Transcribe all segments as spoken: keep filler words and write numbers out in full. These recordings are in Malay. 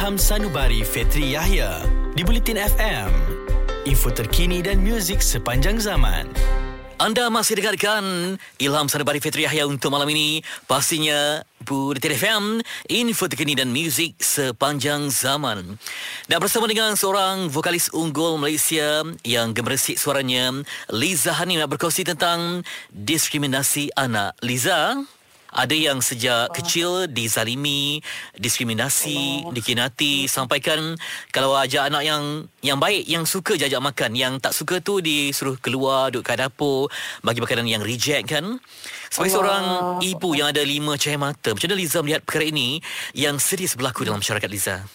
Ilham Sanubari Fitri Yahya di Buletin F M. Info terkini dan muzik sepanjang zaman. Anda masih dengarkan Ilham Sanubari Fitri Yahya untuk malam ini. Pastinya Buletin F M, info terkini dan muzik sepanjang zaman. Dan bersama dengan seorang vokalis unggul Malaysia yang gemeresik suaranya, Liza Hanim nak berkongsi tentang diskriminasi anak. Liza, ada yang sejak kecil dizalimi, diskriminasi, dikinati. Sampaikan kalau ajak anak yang yang baik, yang suka je ajak makan. Yang tak suka tu disuruh keluar, duduk kat dapur, bagi makanan yang reject kan. Sebagai seorang ibu yang ada lima cahaya mata, macam mana Liza melihat perkara ini yang serius berlaku dalam masyarakat, Liza?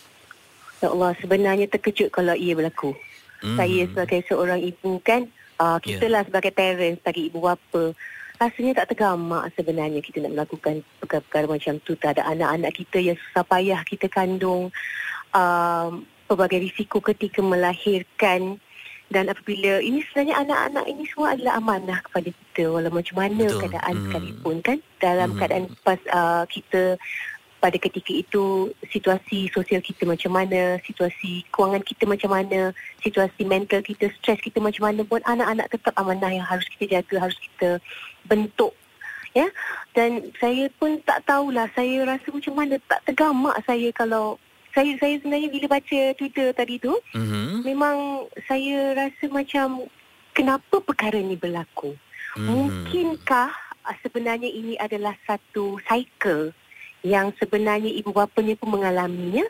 Ya Allah, sebenarnya terkejut kalau ia berlaku. Hmm. Saya sebagai seorang ibu kan, uh, kita lah yeah. sebagai parents, sebagai ibu bapa, rasanya tak tergamak sebenarnya kita nak melakukan perkara-perkara macam tu terhadap anak-anak kita yang susah payah kita kandung. Um, pelbagai risiko ketika melahirkan. Dan apabila ini sebenarnya anak-anak ini semua adalah amanah kepada kita. Walau macam mana Betul. keadaan hmm. sekalipun kan. Dalam hmm. keadaan pas uh, kita pada ketika itu, situasi sosial kita macam mana, situasi kewangan kita macam mana, situasi mental kita, stres kita macam mana pun, anak-anak tetap amanah yang harus kita jaga, harus kita bentuk. Ya? Dan saya pun tak tahulah, saya rasa macam mana, tak tergamak saya kalau... Saya saya sebenarnya bila baca Twitter tadi tu, mm-hmm. memang saya rasa macam, kenapa perkara ni berlaku? Mm. Mungkinkah sebenarnya ini adalah satu cycle yang sebenarnya ibu bapanya pun mengalaminya,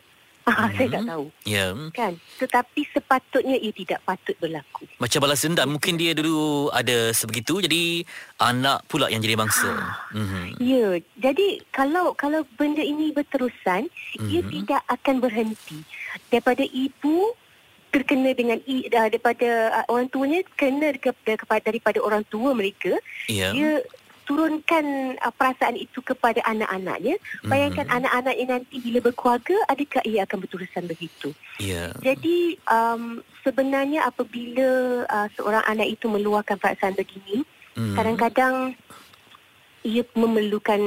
ah, mm-hmm. saya tak tahu. Yeah. Kan? Tetapi sepatutnya ia tidak patut berlaku. Macam balas dendam, mungkin dia dulu ada sebegitu, jadi anak pula yang jadi mangsa. Ha. Mm-hmm. Ya, yeah. jadi kalau kalau benda ini berterusan, mm-hmm. ia tidak akan berhenti. Daripada ibu terkena dengan uh, daripada uh, orang tuanya, kena daripada, daripada orang tua mereka, yeah. dia turunkan uh, perasaan itu kepada anak-anaknya. Bayangkan mm. anak-anaknya nanti bila berkeluarga, adakah ia akan berterusan begitu? Yeah. Jadi um, sebenarnya apabila uh, seorang anak itu meluahkan perasaan begini, mm. kadang-kadang ia memerlukan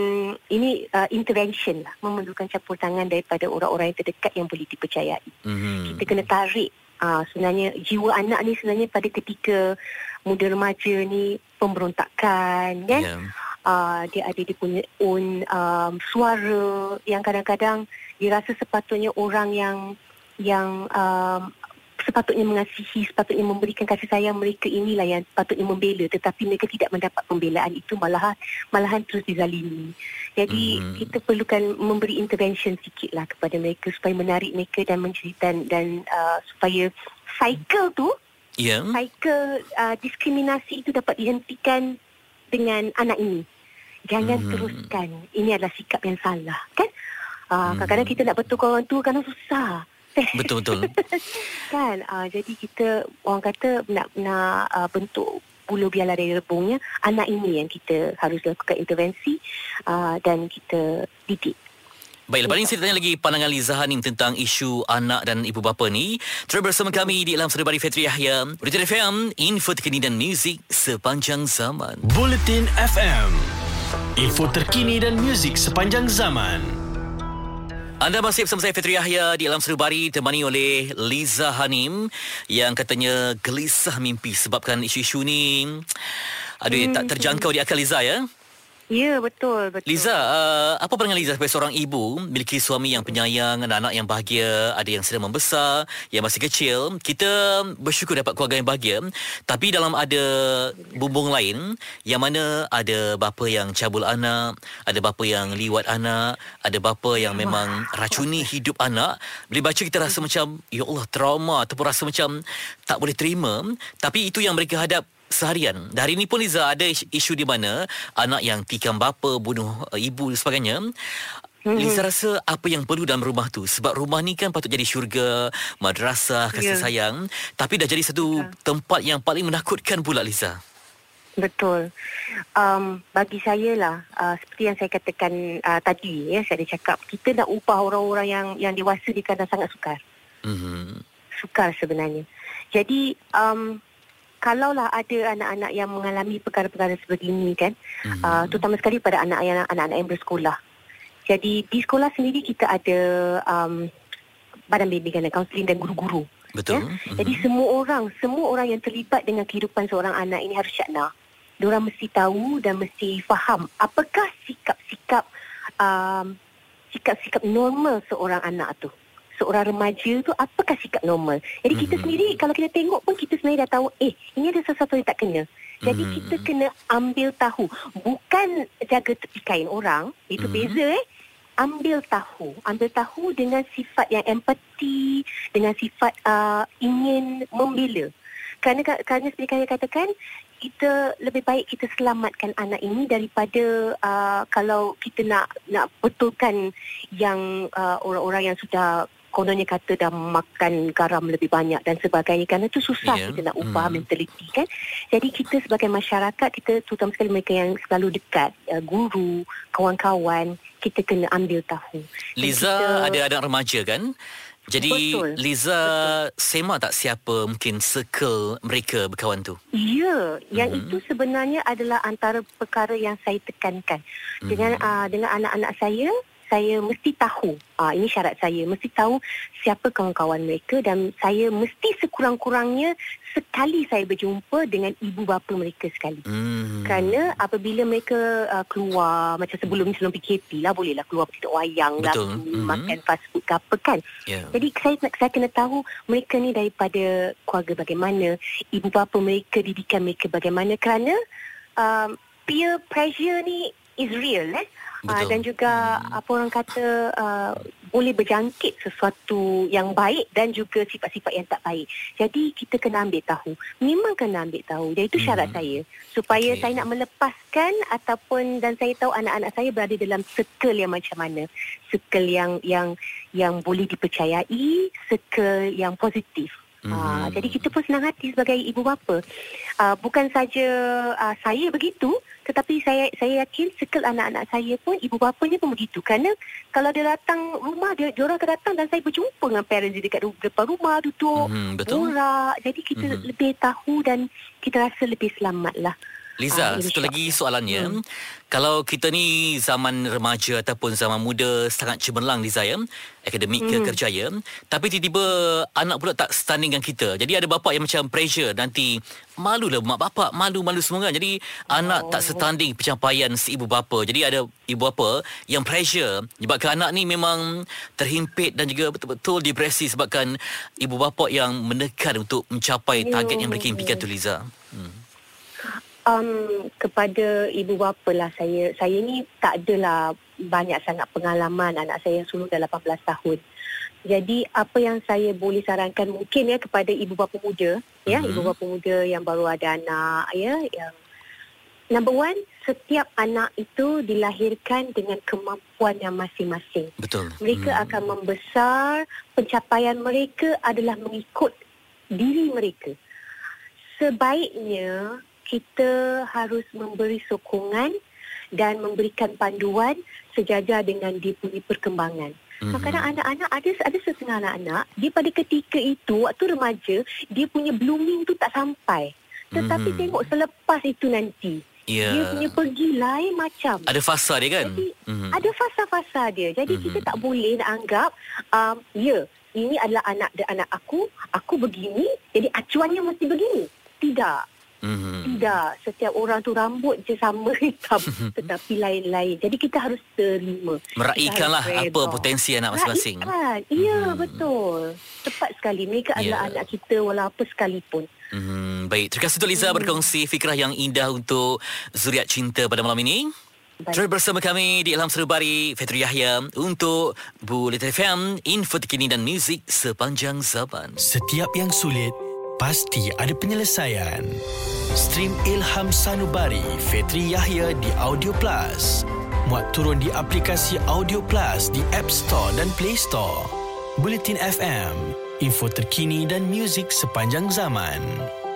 ini uh, intervention lah, memerlukan campur tangan daripada orang-orang yang terdekat yang boleh dipercayai. Mm. Kita kena tarik. Uh, sebenarnya jiwa anak ni sebenarnya pada ketika muda remaja ni pemberontakan kan, yeah. uh, dia ada dia punya own um, suara yang kadang-kadang dirasa sepatutnya orang yang yang um, sepatutnya mengasihi, sepatutnya memberikan kasih sayang mereka, inilah yang sepatutnya membela, tetapi mereka tidak mendapat pembelaan itu, malahan malahan terus dizalimi. Jadi mm. kita perlukan memberi intervention sikitlah kepada mereka supaya menarik mereka dan menceritakan dan uh, supaya cycle tu, yeah. cycle uh, diskriminasi itu dapat dihentikan dengan anak ini. Jangan mm. teruskan. Ini adalah sikap yang salah kan? Uh, mm. Kadang-kadang kita nak betulkan orang tua kadang susah. Betul-betul. Kan, uh, jadi kita, orang kata nak, nak uh, bentuk bulu biala dari rebungnya, anak ini yang kita harus lakukan intervensi uh, dan kita didik. Baik, lepas ini saya tanya lagi pandangan Liza Hanim tentang isu anak dan ibu bapa ni. Terus bersama kami di Ilham Sanubari Fitri Yahya, Buletin F M, info terkini dan muzik sepanjang zaman. Buletin F M, info terkini dan muzik sepanjang zaman. Anda masih bersama saya Fitri Yahya di Ilham Sanubari, temani oleh Liza Hanim yang katanya gelisah mimpi sebabkan isu-isu ni. Aduh, hmm. tak terjangkau di akal Liza ya? Ya, betul, betul. Liza, uh, apa pandangan Liza sebagai seorang ibu, memiliki suami yang penyayang, anak-anak yang bahagia, ada yang sedang membesar, yang masih kecil. Kita bersyukur dapat keluarga yang bahagia, tapi dalam ada bumbung lain yang mana ada bapa yang cabul anak, ada bapa yang liwat anak, ada bapa yang memang racuni hidup anak. Bila baca kita rasa macam, ya Allah, trauma ataupun rasa macam tak boleh terima, tapi itu yang mereka hadap seharian. Dari ini pun Liza, ada isu di mana anak yang tikam bapa, bunuh ibu dan sebagainya. Mm-hmm. Liza rasa apa yang perlu dalam rumah tu, sebab rumah ni kan patut jadi syurga, madrasah, kasih yeah. sayang, tapi dah jadi satu yeah. tempat yang paling menakutkan pula, Liza. Betul. Um, bagi saya lah, uh, seperti yang saya katakan uh, tadi, ya, saya ada cakap, kita nak upah orang-orang yang yang dewasa di kadang sangat sukar. Mm-hmm. Sukar sebenarnya. Jadi, um, kalaulah ada anak-anak yang mengalami perkara-perkara sebegini kan, mm-hmm. uh, terutama sekali pada anak-anak anak-anak yang bersekolah. Jadi di sekolah sendiri kita ada um, badan bimbingan dan kaunseling dan guru-guru. Betul. Ya? Mm-hmm. Jadi semua orang, semua orang yang terlibat dengan kehidupan seorang anak ini harus syakna. Diorang mesti tahu dan mesti faham apakah sikap-sikap um, sikap-sikap normal seorang anak tu. Seorang remaja tu apakah sikap normal. Jadi kita mm-hmm. sendiri kalau kita tengok pun kita sebenarnya dah tahu eh ini ada sesuatu yang tak kena. Jadi mm-hmm. kita kena ambil tahu, bukan jaga tertikaian orang, itu mm-hmm. beza eh. Ambil tahu, ambil tahu dengan sifat yang empati, dengan sifat uh, ingin membela. Kerana kerana seperti saya katakan, kita lebih baik kita selamatkan anak ini daripada uh, kalau kita nak nak betulkan yang uh, orang-orang yang sudah kononnya kata dah makan garam lebih banyak dan sebagainya, kerana itu susah yeah. kita nak ubah mm. mentaliti kan. Jadi kita sebagai masyarakat, kita terutama sekali mereka yang selalu dekat, uh, guru, kawan-kawan, kita kena ambil tahu. Liza kita, ada anak remaja kan? Jadi betul, Liza betul. Sema tak siapa mungkin circle mereka berkawan tu? Ya, yang mm-hmm. itu sebenarnya adalah antara perkara yang saya tekankan. Mm-hmm. Dengan uh, dengan anak-anak saya, saya mesti tahu, uh, ini syarat saya, mesti tahu siapa kawan-kawan mereka dan saya mesti sekurang-kurangnya sekali saya berjumpa dengan ibu bapa mereka sekali. Mm-hmm. Kerana apabila mereka uh, keluar, macam sebelum sebelum P K P lah, bolehlah keluar pergi wayang lah, mm-hmm. makan fast food ke apa kan. Yeah. Jadi saya, saya kena tahu mereka ni daripada keluarga bagaimana, ibu bapa mereka, didikan mereka bagaimana, kerana uh, peer pressure ni is real eh. Uh, dan juga hmm. apa orang kata uh, boleh berjangkit sesuatu yang baik dan juga sifat-sifat yang tak baik. Jadi kita kena ambil tahu. Memang kena ambil tahu. Jadi itu syarat hmm. saya. Supaya okay. saya nak melepaskan ataupun dan saya tahu anak-anak saya berada dalam circle yang macam mana. Circle yang yang yang boleh dipercayai, circle yang positif. Hmm. Uh, jadi kita pun senang hati sebagai ibu bapa. Uh, bukan saja uh, saya begitu, tetapi saya saya yakin circle anak-anak saya pun ibu bapanya pun begitu. Kerana kalau dia datang rumah, dia orang akan datang dan saya berjumpa dengan parents dia dekat depan rumah, duduk, hmm, borak. Jadi kita hmm. lebih tahu dan kita rasa lebih selamatlah. Liza, ah, satu lagi soalannya. Hmm. Kalau kita ni zaman remaja ataupun zaman muda sangat cemerlang Liza ya, akademik hmm. ke kerjaya, tapi tiba-tiba anak pula tak setandingkan kita. Jadi ada bapa yang macam pressure nanti malulah mak bapak, malu-malu semua kan. Jadi oh. anak tak setanding pencapaian si ibu bapa. Jadi ada ibu bapa yang pressure sebabkan anak ni memang terhimpit dan juga betul-betul depresi sebabkan ibu bapa yang menekan untuk mencapai target yang mereka impikan tu Liza. Hmm. Um, kepada ibu bapa lah, saya saya ni tak adalah banyak sangat pengalaman. Anak saya yang sulung dah lapan belas tahun. Jadi apa yang saya boleh sarankan mungkin ya kepada ibu bapa muda, ya, mm-hmm. ibu bapa muda yang baru ada anak ya, yang number one, setiap anak itu dilahirkan dengan kemampuan yang masing-masing. Betul. Mereka mm-hmm. akan membesar, pencapaian mereka adalah mengikut diri mereka. Sebaiknya kita harus memberi sokongan dan memberikan panduan sejajar dengan dia punya perkembangan. Mm-hmm. Kadang-kadang anak-anak, ada ada setengah anak-anak, dia pada ketika itu, waktu remaja, dia punya blooming tu tak sampai. Tetapi mm-hmm. tengok selepas itu nanti, yeah. dia punya pergi lain macam. Ada fasa dia kan? Jadi, mm-hmm. ada fasa-fasa dia. Jadi mm-hmm. kita tak boleh nak anggap, um, ya, ini adalah anak anak aku, aku begini, jadi acuannya mesti begini. Tidak. Mm-hmm. Tidak, setiap orang tu rambut je sama hitam tetapi lain-lain. Jadi kita harus terima, meraikanlah apa potensi anak masing-masing. Meraikan, ya mm-hmm. betul. Tepat sekali, mereka yeah. adalah anak kita walau apa sekalipun. mm-hmm. Baik, terima kasih untuk Liza mm. berkongsi fikrah yang indah untuk Zuriat Cinta pada malam ini. Terus bersama kami di Ilham Sanubari Fitri Yahya untuk Buletin F M, info terkini dan muzik sepanjang zaman. Setiap yang sulit pasti ada penyelesaian. Stream Ilham Sanubari Fitri Yahya di Audio Plus. Muat turun di aplikasi Audio Plus di App Store dan Play Store. Buletin F M, info terkini dan muzik sepanjang zaman.